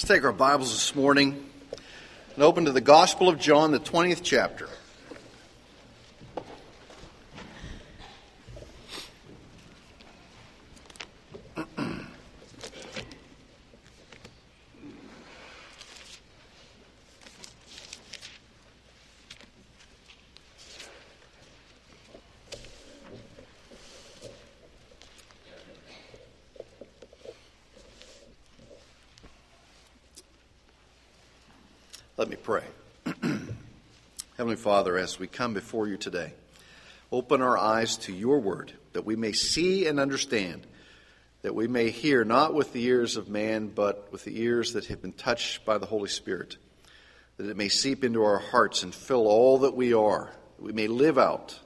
Let's take our Bibles this morning and open to the Gospel of John, the 20th chapter. Let me pray. Heavenly Father, as we come before you today, open our eyes to your word, that we may see and understand, that we may hear not with the ears of man, but with the ears that have been touched by the Holy Spirit, that it may seep into our hearts and fill all that we are, that we may live out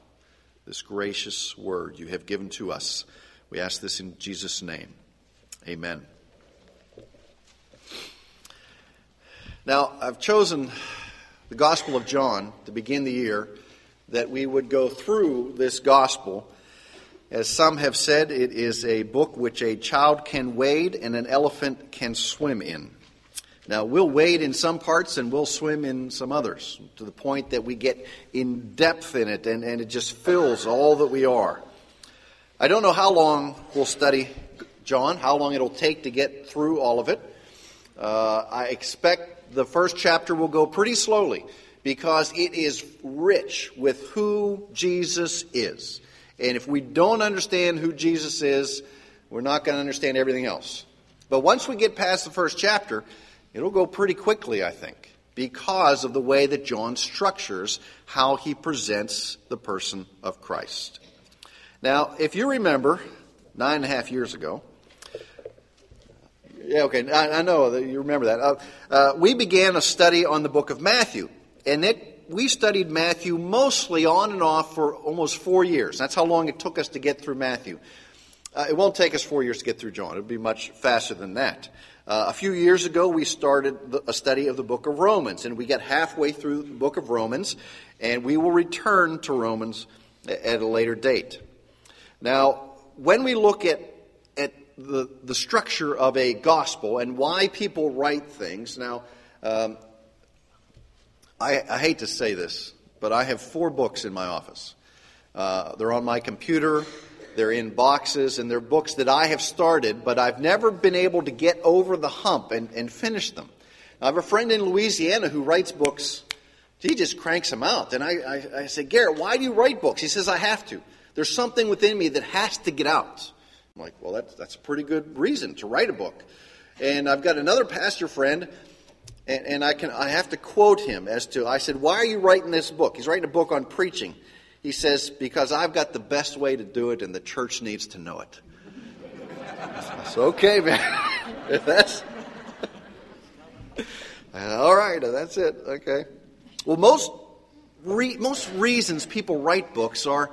this gracious word you have given to us. We ask this in Jesus' name. Amen. Now, I've chosen the Gospel of John to begin the year that we would go through this Gospel. As some have said, it is a book which a child can wade and an elephant can swim in. Now, we'll wade in some parts and we'll swim in some others, to the point that we get in depth in it and it just fills all that we are. I don't know how long we'll study John, how long it'll take to get through all of it. I expect the first chapter will go pretty slowly because it is rich with who Jesus is. And if we don't understand who Jesus is, we're not going to understand everything else. But once we get past the first chapter, it'll go pretty quickly, I think, because of the way that John structures how he presents the person of Christ. Now, if you remember, 9.5 years ago, yeah, okay, I know that you remember that. We began a study on the book of Matthew, and we studied Matthew mostly on and off for almost 4 years. That's how long it took us to get through Matthew. It won't take us 4 years to get through John. It'll be much faster than that. A few years ago, we started a study of the book of Romans, and we got halfway through the book of Romans, and we will return to Romans at a later date. Now, when we look at the structure of a gospel and why people write things. Now, I hate to say this, but I have 4 books in my office. They're on my computer, they're in boxes, and they're books that I have started, but I've never been able to get over the hump and finish them. I have a friend in Louisiana who writes books. He just cranks them out. And I say, Garrett, why do you write books? He says, I have to. There's something within me that has to get out. I'm like, well, that's a pretty good reason to write a book. And I've got another pastor friend, and I have to quote him as to, I said, why are you writing this book? He's writing a book on preaching. He says, because I've got the best way to do it, and the church needs to know it. I said, okay, man. All right, that's it. Okay. Well, most reasons people write books are,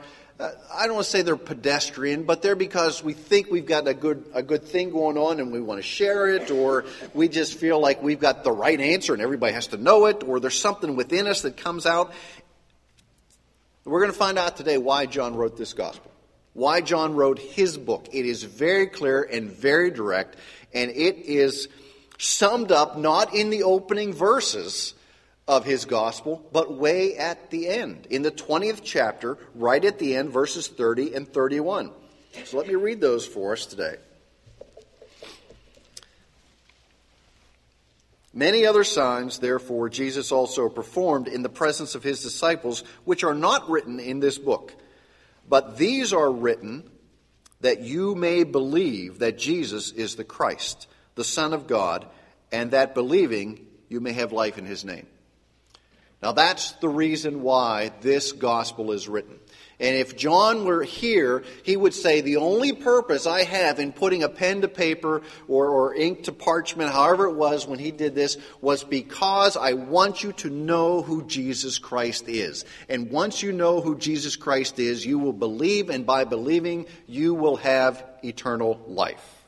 I don't want to say they're pedestrian, but they're because we think we've got a good thing going on and we want to share it, or we just feel like we've got the right answer and everybody has to know it, or there's something within us that comes out. We're going to find out today why John wrote this gospel, why John wrote his book. It is very clear and very direct, and it is summed up not in the opening verses of his gospel, but way at the end, in the 20th chapter, right at the end, verses 30 and 31. So let me read those for us today. Many other signs, therefore, Jesus also performed in the presence of his disciples, which are not written in this book. But these are written that you may believe that Jesus is the Christ, the Son of God, and that believing you may have life in his name. Now, that's the reason why this gospel is written. And if John were here, he would say, the only purpose I have in putting a pen to paper or ink to parchment, however it was when he did this, was because I want you to know who Jesus Christ is. And once you know who Jesus Christ is, you will believe, and by believing, you will have eternal life.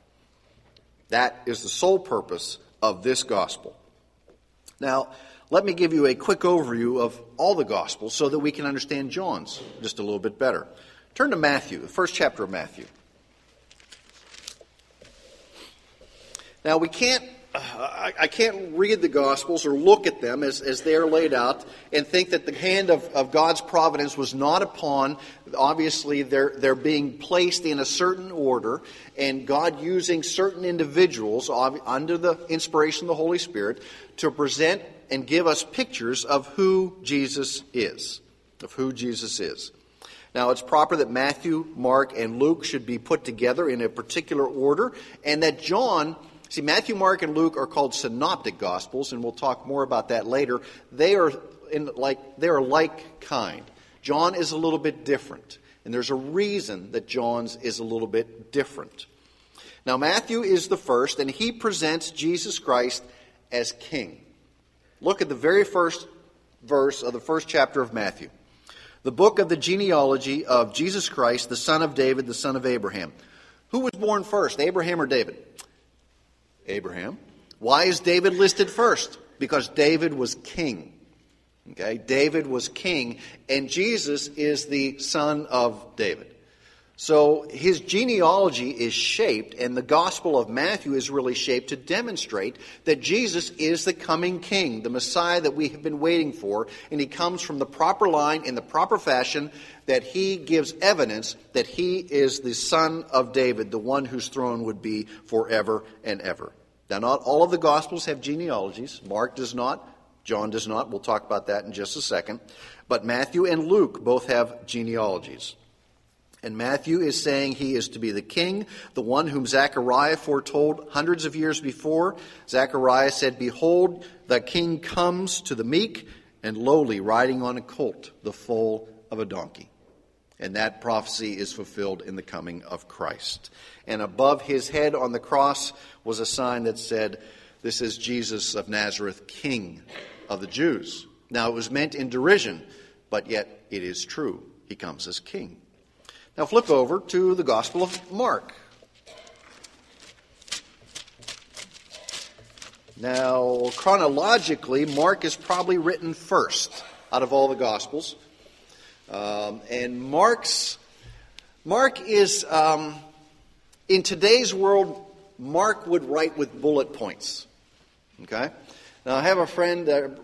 That is the sole purpose of this gospel. Now, let me give you a quick overview of all the Gospels so that we can understand John's just a little bit better. Turn to Matthew, the first chapter of Matthew. Now, we can't I can't read the Gospels or look at them as they are laid out and think that the hand of God's providence was not upon, obviously, they're being placed in a certain order and God using certain individuals under the inspiration of the Holy Spirit to present and give us pictures of who Jesus is, Now, it's proper that Matthew, Mark, and Luke should be put together in a particular order and that John... See, Matthew, Mark, and Luke are called synoptic gospels, and we'll talk more about that later. They are like kind. John is a little bit different, and there's a reason that John's is a little bit different. Now, Matthew is the first, and he presents Jesus Christ as king. Look at the very first verse of the first chapter of Matthew. The book of the genealogy of Jesus Christ, the son of David, the son of Abraham. Who was born first, Abraham or David? Abraham. Why is David listed first? Because David was king. Okay, David was king, and Jesus is the son of David. So his genealogy is shaped, and the Gospel of Matthew is really shaped to demonstrate that Jesus is the coming king, the Messiah that we have been waiting for, and he comes from the proper line in the proper fashion that he gives evidence that he is the son of David, the one whose throne would be forever and ever. Now, not all of the Gospels have genealogies. Mark does not. John does not. We'll talk about that in just a second. But Matthew and Luke both have genealogies. And Matthew is saying he is to be the king, the one whom Zechariah foretold hundreds of years before. Zechariah said, "Behold, the king comes to the meek and lowly, riding on a colt, the foal of a donkey." And that prophecy is fulfilled in the coming of Christ. And above his head on the cross was a sign that said, "This is Jesus of Nazareth, King of the Jews." Now, it was meant in derision, but yet it is true. He comes as king. Now flip over to the Gospel of Mark. Now, chronologically, Mark is probably written first out of all the Gospels. And Mark is, in today's world, Mark would write with bullet points. Okay? Now, I have a friend that...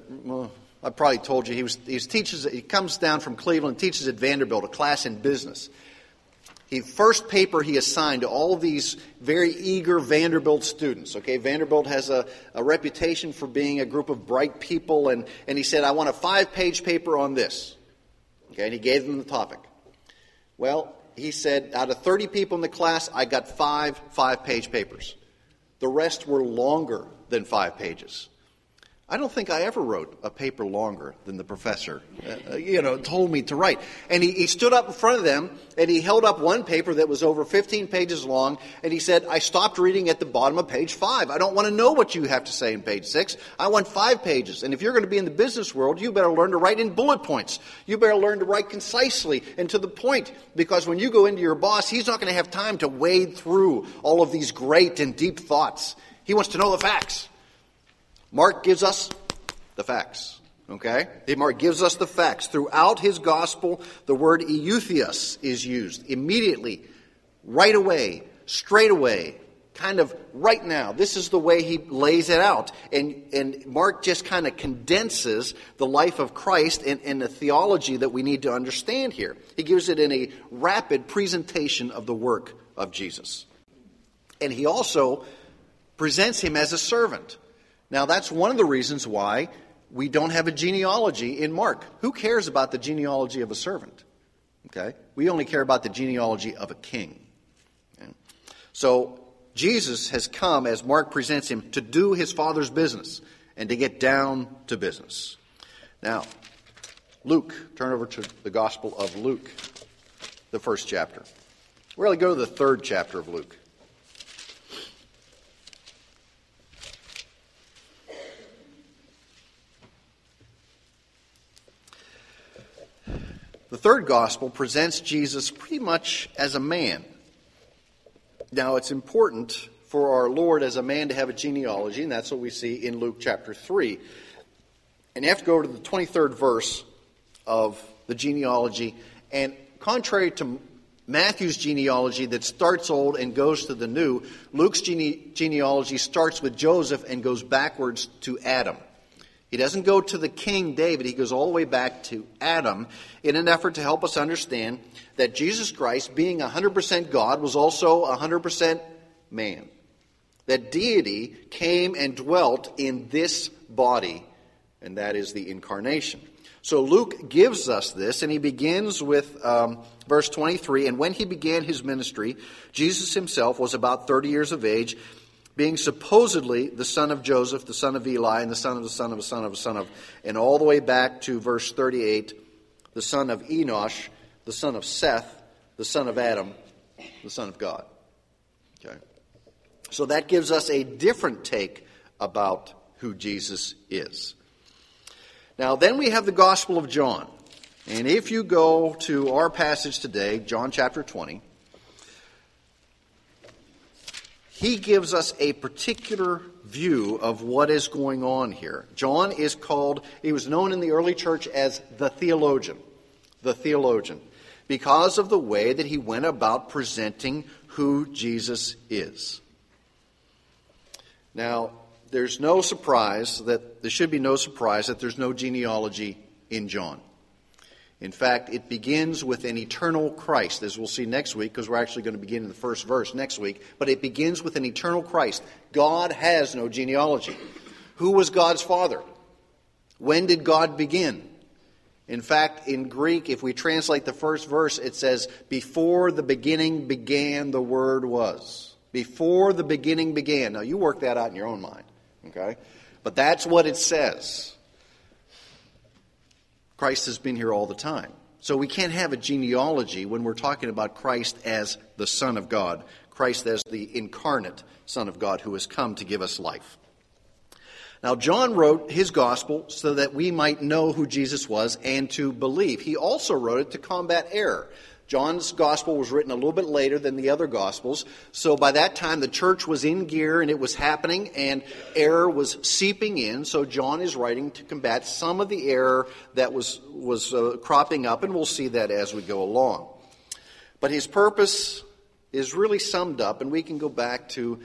I probably told you he comes down from Cleveland, teaches at Vanderbilt, a class in business. The first paper he assigned to all these very eager Vanderbilt students. Okay, Vanderbilt has a reputation for being a group of bright people, and he said, "I want a 5-page paper on this." Okay, and he gave them the topic. Well, he said, out of 30 people in the class, I got 5 5-page papers. The rest were longer than 5 pages. I don't think I ever wrote a paper longer than the professor, told me to write. And he stood up in front of them, and he held up one paper that was over 15 pages long, and he said, "I stopped reading at the bottom of page 5. I don't want to know what you have to say in page 6. I want 5 pages. And if you're going to be in the business world, you better learn to write in bullet points. You better learn to write concisely and to the point, because when you go into your boss, he's not going to have time to wade through all of these great and deep thoughts. He wants to know the facts." Mark gives us the facts, okay? Mark gives us the facts. Throughout his gospel, the word eutheos is used immediately, right away, straight away, kind of right now. This is the way he lays it out. And Mark just kind of condenses the life of Christ and the theology that we need to understand here. He gives it in a rapid presentation of the work of Jesus. And he also presents him as a servant. Now, that's one of the reasons why we don't have a genealogy in Mark. Who cares about the genealogy of a servant? Okay? We only care about the genealogy of a king. Okay? So, Jesus has come, as Mark presents him, to do his Father's business and to get down to business. Now, Luke. Turn over to the Gospel of Luke, the first chapter. We're going to go to the third chapter of Luke. The third gospel presents Jesus pretty much as a man. Now, it's important for our Lord as a man to have a genealogy, and that's what we see in Luke chapter 3. And you have to go to the 23rd verse of the genealogy. And contrary to Matthew's genealogy that starts old and goes to the new. Luke's genealogy starts with Joseph and goes backwards to Adam. He doesn't go to the King David. He goes all the way back to Adam in an effort to help us understand that Jesus Christ, being 100% God, was also 100% man. That deity came and dwelt in this body, and that is the incarnation. So Luke gives us this, and he begins with verse 23. And when he began his ministry, Jesus himself was about 30 years of age, being supposedly the son of Joseph, the son of Eli, and the son of the son of the son of the son of, and all the way back to verse 38, the son of Enosh, the son of Seth, the son of Adam, the son of God. Okay. So that gives us a different take about who Jesus is. Now, then we have the Gospel of John. And if you go to our passage today, John chapter 20, he gives us a particular view of what is going on here. John is called, he was known in the early church as the theologian, because of the way that he went about presenting who Jesus is. Now, there should be no surprise that there's no genealogy in John. In fact, it begins with an eternal Christ, as we'll see next week, because we're actually going to begin in the first verse next week. But it begins with an eternal Christ. God has no genealogy. Who was God's father? When did God begin? In fact, in Greek, if we translate the first verse, it says, "Before the beginning began, the Word was." Before the beginning began. Now, you work that out in your own mind. Okay? But that's what it says. Christ has been here all the time. So we can't have a genealogy when we're talking about Christ as the Son of God, Christ as the incarnate Son of God who has come to give us life. Now, John wrote his gospel so that we might know who Jesus was and to believe. He also wrote it to combat error. John's gospel was written a little bit later than the other gospels. So by that time, the church was in gear and it was happening and error was seeping in. So John is writing to combat some of the error that was cropping up. And we'll see that as we go along. But his purpose is really summed up. And we can go back to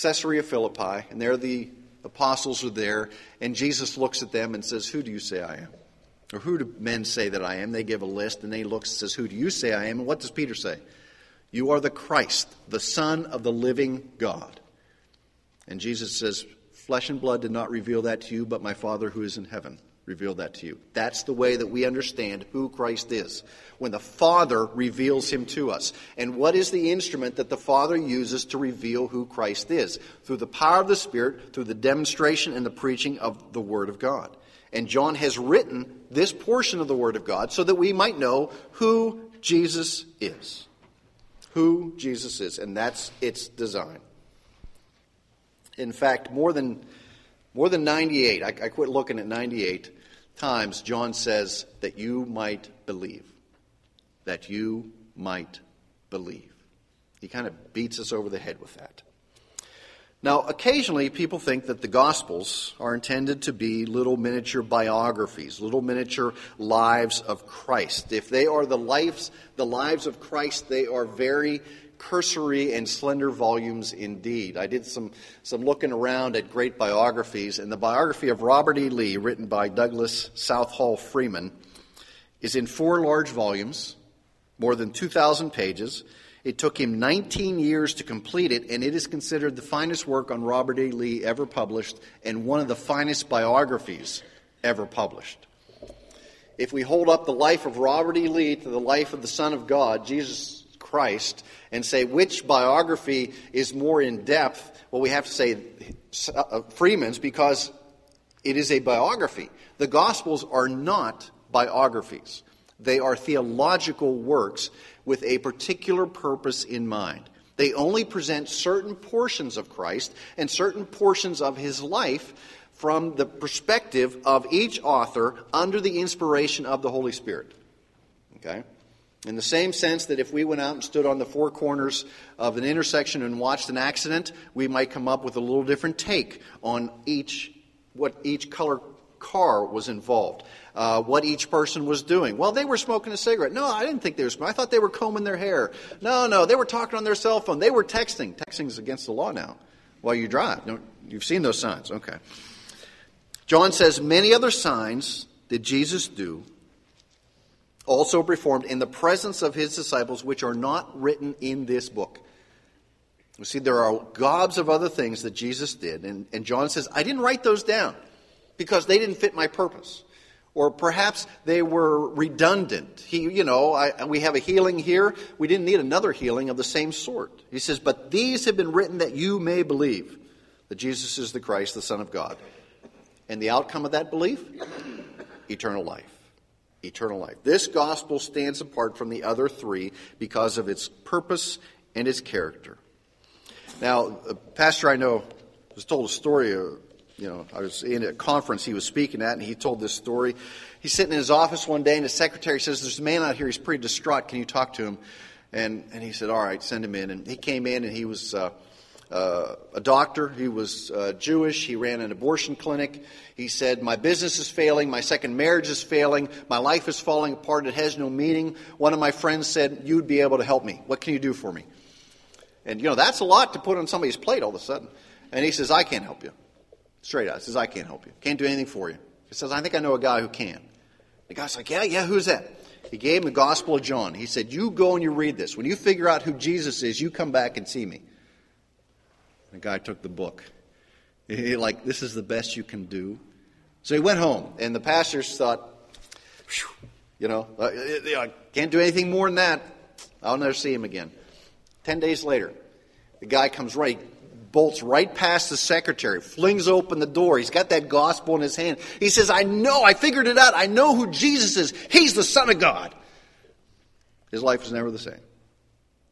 Caesarea Philippi. And there the apostles are there. And Jesus looks at them and says, "Who do you say I am? Or who do men say that I am?" They give a list, and then he looks and says, "Who do you say I am?" And what does Peter say? "You are the Christ, the Son of the living God." And Jesus says, "Flesh and blood did not reveal that to you, but my Father who is in heaven revealed that to you." That's the way that we understand who Christ is, when the Father reveals him to us. And what is the instrument that the Father uses to reveal who Christ is? Through the power of the Spirit, through the demonstration and the preaching of the Word of God. And John has written this portion of the Word of God so that we might know who Jesus is. Who Jesus is. And that's its design. In fact, more than 98, I quit looking at 98 times, John says that you might believe. That you might believe. He kind of beats us over the head with that. Now, occasionally people think that the Gospels are intended to be little miniature biographies, little miniature lives of Christ. If they are the lives of Christ, they are very cursory and slender volumes indeed. I did some looking around at great biographies, and the biography of Robert E. Lee, written by Douglas Southall Freeman, is in 4 large volumes, more than 2,000 pages. It took him 19 years to complete it, and it is considered the finest work on Robert E. Lee ever published and one of the finest biographies ever published. If we hold up the life of Robert E. Lee to the life of the Son of God, Jesus Christ, and say which biography is more in depth, well, we have to say Freeman's, because it is a biography. The Gospels are not biographies. They are theological works with a particular purpose in mind. They only present certain portions of Christ and certain portions of his life from the perspective of each author under the inspiration of the Holy Spirit. Okay? In the same sense that if we went out and stood on the 4 corners of an intersection and watched an accident, we might come up with a little different take on each what each color car was involved, what each person was doing. Well, they were smoking a cigarette. No, I didn't think they were smoking. I thought they were combing their hair. No, they were talking on their cell phone. They were texting. Texting is against the law now while you drive. No, you've seen those signs. Okay. John says, many other signs did Jesus do, also performed in the presence of his disciples, which are not written in this book. You see, there are gobs of other things that Jesus did. And John says, I didn't write those down because they didn't fit my purpose. Or perhaps they were redundant. We have a healing here. We didn't need another healing of the same sort. He says, but these have been written that you may believe that Jesus is the Christ, the Son of God. And the outcome of that belief? Eternal life. Eternal life. This gospel stands apart from the other three because of its purpose and its character. Now, a pastor I know was told a story. I was in a conference he was speaking at, and he told this story. He's sitting in his office one day, and his secretary says, there's a man out here, he's pretty distraught, can you talk to him? And he said, all right, send him in. And he came in, and he was a doctor. He was Jewish. He ran an abortion clinic. He said, my business is failing, my second marriage is failing, my life is falling apart, it has no meaning. One of my friends said, you'd be able to help me. What can you do for me? And, that's a lot to put on somebody's plate all of a sudden. And he says, I can't help you. Straight out. He says, I can't help you. Can't do anything for you. He says, I think I know a guy who can. The guy's like, yeah, who's that? He gave him the Gospel of John. He said, you go and you read this. When you figure out who Jesus is, you come back and see me. The guy took the book. He like, this is the best you can do. So he went home. And the pastors thought, I can't do anything more than that. I'll never see him again. 10 days later, the guy comes right, bolts right past the secretary, flings open the door. He's got that gospel in his hand. He says, I figured it out. I know who Jesus is. He's the Son of God. His life was never the same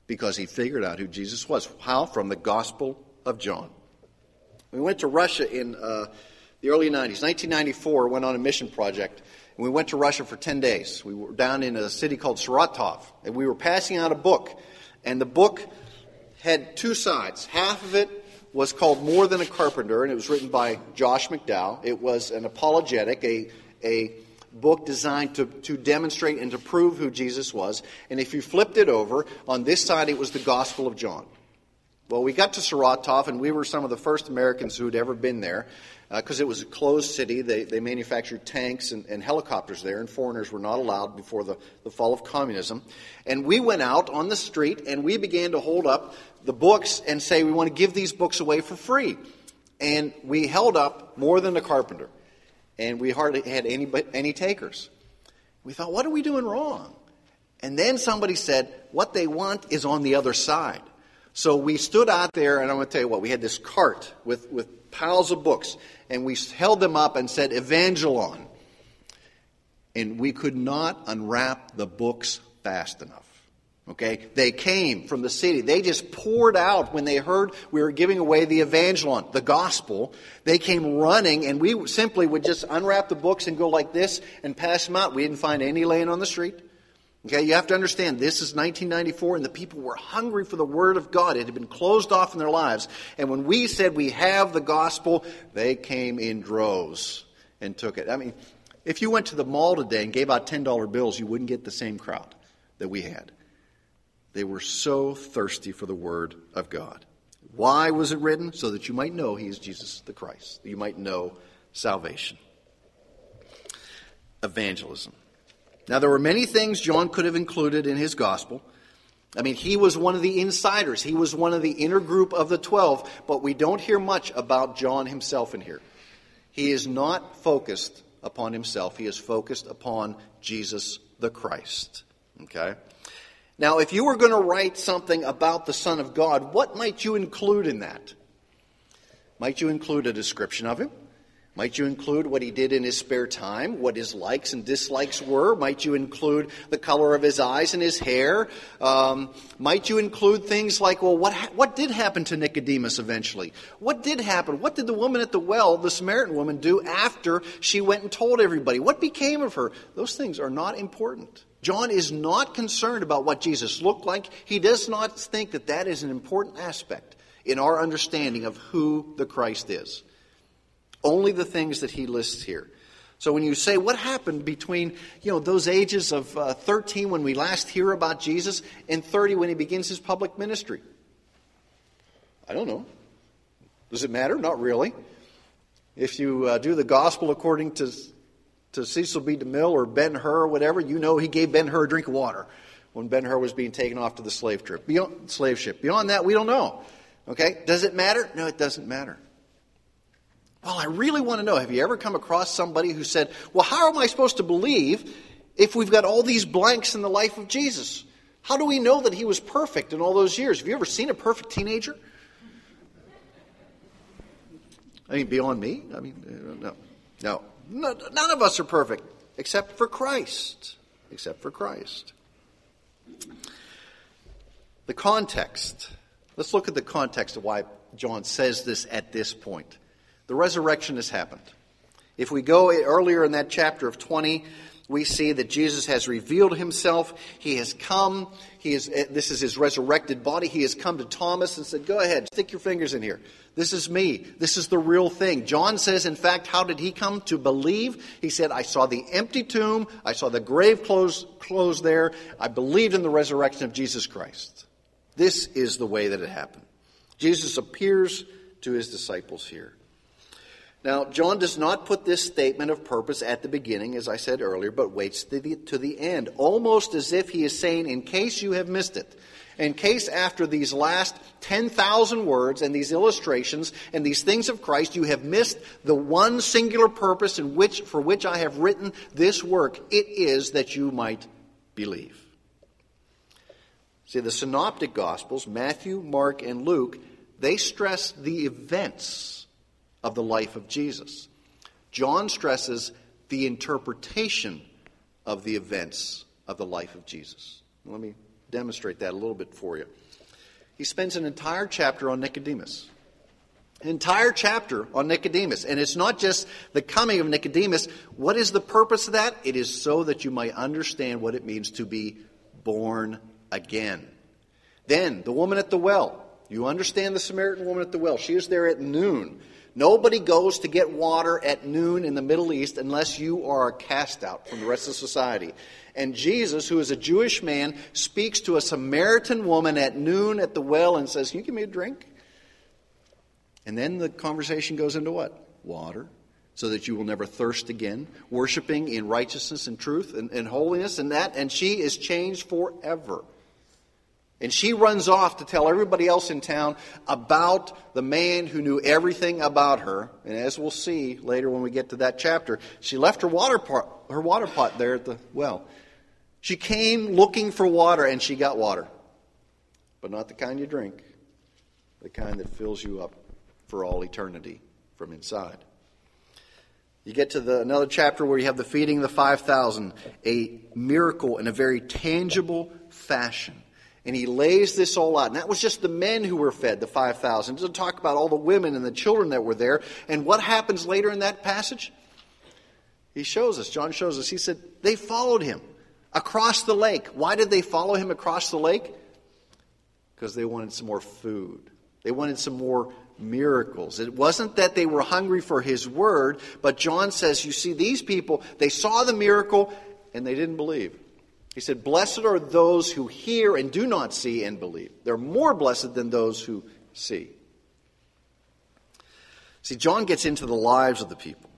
because he figured out who Jesus was. How? From the Gospel of John. We went to Russia in the early 90s. 1994, went on a mission project. And we went to Russia for 10 days. We were down in a city called Saratov, and we were passing out a book. And the book had two sides. Half of it was called More Than a Carpenter, and it was written by Josh McDowell. It was an apologetic, a book designed to demonstrate and to prove who Jesus was. And if you flipped it over, on this side it was the Gospel of John. Well, we got to Saratov, and we were some of the first Americans who had ever been there, because it was a closed city. They manufactured tanks and helicopters there, and foreigners were not allowed before the fall of communism. And we went out on the street, and we began to hold up the books and say, we want to give these books away for free. And we held up More Than a Carpenter, and we hardly had any takers. We thought, what are we doing wrong? And then somebody said, what they want is on the other side. So we stood out there, and I'm going to tell you what, we had this cart with piles of books, and we held them up and said, Evangelon. And we could not unwrap the books fast enough. Okay? They came from the city. They just poured out when they heard we were giving away the Evangelon, the gospel. They came running, and we simply would just unwrap the books and go like this and pass them out. We didn't find any laying on the street. Okay, you have to understand, this is 1994, and the people were hungry for the Word of God. It had been closed off in their lives. And when we said we have the gospel, they came in droves and took it. I mean, if you went to the mall today and gave out $10 bills, you wouldn't get the same crowd that we had. They were so thirsty for the Word of God. Why was it written? So that you might know He is Jesus the Christ. You might know salvation. Evangelism. Now, there were many things John could have included in his gospel. I mean, he was one of the insiders. He was one of the inner group of the 12, but we don't hear much about John himself in here. He is not focused upon himself. He is focused upon Jesus the Christ. Okay? Now, if you were going to write something about the Son of God, what might you include in that? Might you include a description of him? Might you include what he did in his spare time, what his likes and dislikes were? Might you include the color of his eyes and his hair? Might you include things like, well, what did happen to Nicodemus eventually? What did happen? What did the woman at the well, the Samaritan woman, do after she went and told everybody? What became of her? Those things are not important. John is not concerned about what Jesus looked like. He does not think that that is an important aspect in our understanding of who the Christ is. Only the things that he lists here. So when you say, what happened between, those ages of 13 when we last hear about Jesus and 30 when he begins his public ministry? I don't know. Does it matter? Not really. If you do the gospel according to Cecil B. DeMille or Ben-Hur or whatever, he gave Ben-Hur a drink of water when Ben-Hur was being taken off to the slave ship. Beyond that, we don't know. Okay? Does it matter? No, it doesn't matter. Well, I really want to know, have you ever come across somebody who said, well, how am I supposed to believe if we've got all these blanks in the life of Jesus? How do we know that he was perfect in all those years? Have you ever seen a perfect teenager? Beyond me? No. None of us are perfect, except for Christ. The context. Let's look at the context of why John says this at this point. The resurrection has happened. If we go earlier in that chapter of 20, we see that Jesus has revealed himself. He has come. This is his resurrected body. He has come to Thomas and said, go ahead, stick your fingers in here. This is me. This is the real thing. John says, in fact, how did he come to believe? He said, I saw the empty tomb. I saw the grave closed there. I believed in the resurrection of Jesus Christ. This is the way that it happened. Jesus appears to his disciples here. Now, John does not put this statement of purpose at the beginning, as I said earlier, but waits to the end, almost as if he is saying, in case you have missed it, in case after these last 10,000 words and these illustrations and these things of Christ, you have missed the one singular purpose for which I have written this work. It is that you might believe. See, the synoptic Gospels, Matthew, Mark, and Luke, they stress the events of the life of Jesus. John stresses the interpretation of the events of the life of Jesus. Let me demonstrate that a little bit for you. He spends an entire chapter on Nicodemus. And it's not just the coming of Nicodemus. What is the purpose of that? It is so that you might understand what it means to be born again. Then, the woman at the well. You understand the Samaritan woman at the well. She is there at noon. Nobody goes to get water at noon in the Middle East unless you are a cast out from the rest of society. And Jesus, who is a Jewish man, speaks to a Samaritan woman at noon at the well and says, can you give me a drink? And then the conversation goes into what? Water, so that you will never thirst again, worshiping in righteousness and truth and holiness and that. And she is changed forever. And she runs off to tell everybody else in town about the man who knew everything about her. And as we'll see later when we get to that chapter, she left her water pot there at the well. She came looking for water, and she got water. But not the kind you drink, the kind that fills you up for all eternity from inside. You get to another chapter where you have the feeding of the 5,000, a miracle in a very tangible fashion. And he lays this all out. And that was just the men who were fed, the 5,000. It doesn't talk about all the women and the children that were there. And what happens later in that passage? John shows us. He said, they followed him across the lake. Why did they follow him across the lake? Because they wanted some more food. They wanted some more miracles. It wasn't that they were hungry for his word, but John says, you see, these people, they saw the miracle and they didn't believe. He said, blessed are those who hear and do not see and believe. They're more blessed than those who see. See, John gets into the lives of the people.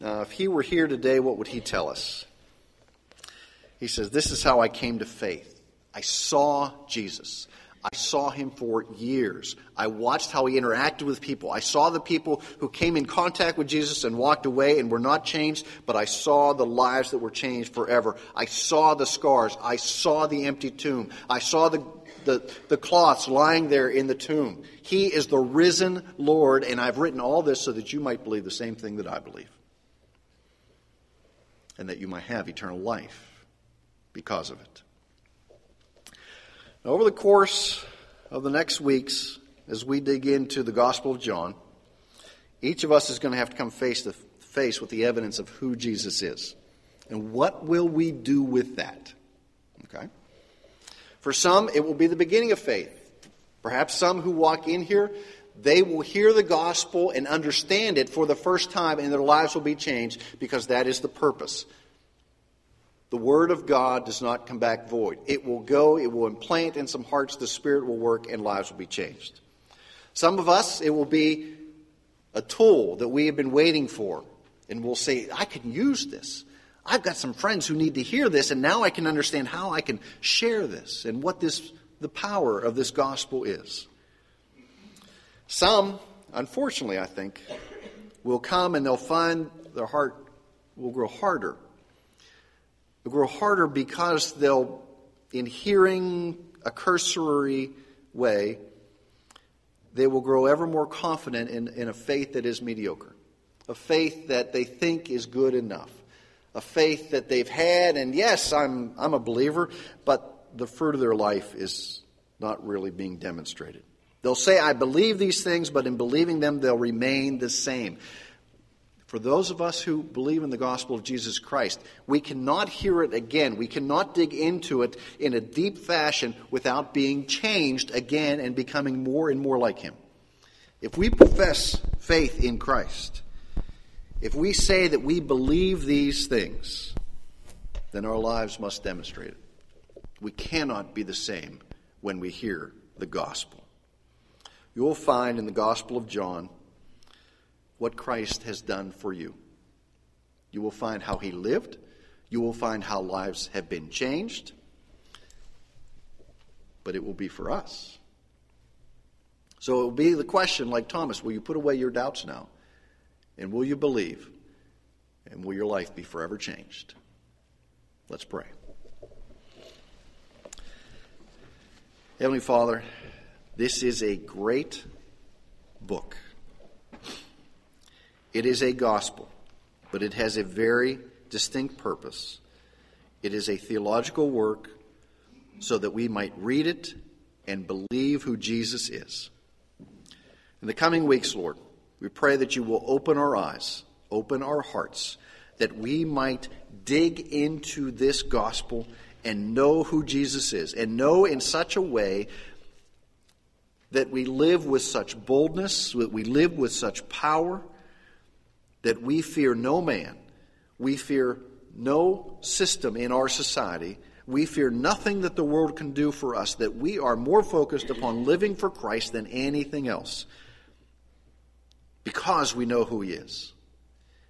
Now, if he were here today, what would he tell us? He says, this is how I came to faith. I saw Jesus. I saw him for years. I watched how he interacted with people. I saw the people who came in contact with Jesus and walked away and were not changed, but I saw the lives that were changed forever. I saw the scars. I saw the empty tomb. I saw the cloths lying there in the tomb. He is the risen Lord, and I've written all this so that you might believe the same thing that I believe, and that you might have eternal life because of it. Now, over the course of the next weeks, as we dig into the Gospel of John, each of us is going to have to come face to face with the evidence of who Jesus is. And what will we do with that? Okay. For some, it will be the beginning of faith. Perhaps some who walk in here, They will hear the gospel and understand it for the first time, and their lives will be changed, because that is the purpose. The word of God does not come back void. It will go, it will implant in some hearts, the Spirit will work, and lives will be changed. Some of us, it will be a tool that we have been waiting for, and we'll say, I can use this. I've got some friends who need to hear this, and now I can understand how I can share this and what the power of this gospel is. Some, unfortunately, I think, will come and they'll find their heart will grow harder. It'll grow harder because they'll, in hearing a cursory way, they will grow ever more confident in a faith that is mediocre, a faith that they think is good enough, a faith that they've had, and yes, I'm a believer, but the fruit of their life is not really being demonstrated. They'll say, I believe these things, but in believing them, they'll remain the same. For those of us who believe in the gospel of Jesus Christ, we cannot hear it again. We cannot dig into it in a deep fashion without being changed again and becoming more and more like him. If we profess faith in Christ, if we say that we believe these things, then our lives must demonstrate it. We cannot be the same when we hear the gospel. You will find in the Gospel of John what Christ has done for you. You will find how he lived. You will find how lives have been changed. But it will be for us. So it will be the question, like Thomas, will you put away your doubts now? And will you believe? And will your life be forever changed? Let's pray. Heavenly Father, this is a great book. It is a gospel, but it has a very distinct purpose. It is a theological work so that we might read it and believe who Jesus is. In the coming weeks, Lord, we pray that you will open our eyes, open our hearts, that we might dig into this gospel and know who Jesus is, and know in such a way that we live with such boldness, that we live with such power, that we fear no man, we fear no system in our society, we fear nothing that the world can do for us, that we are more focused upon living for Christ than anything else. Because we know who he is.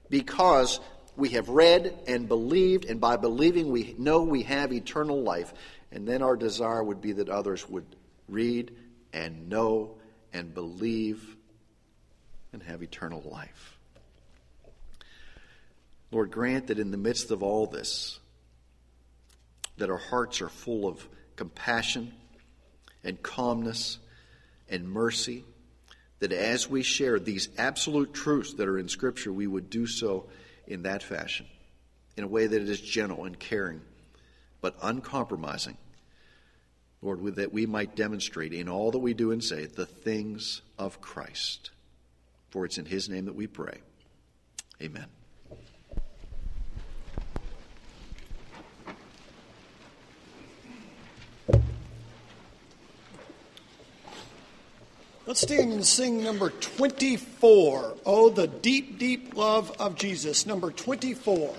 Because we have read and believed, and by believing we know we have eternal life. And then our desire would be that others would read and know and believe and have eternal life. Lord, grant that in the midst of all this, that our hearts are full of compassion and calmness and mercy, that as we share these absolute truths that are in Scripture, we would do so in that fashion, in a way that is gentle and caring, but uncompromising. Lord, that we might demonstrate in all that we do and say the things of Christ. For it's in his name that we pray. Amen. Let's stand and sing number 24, Oh, the Deep, Deep Love of Jesus, number 24.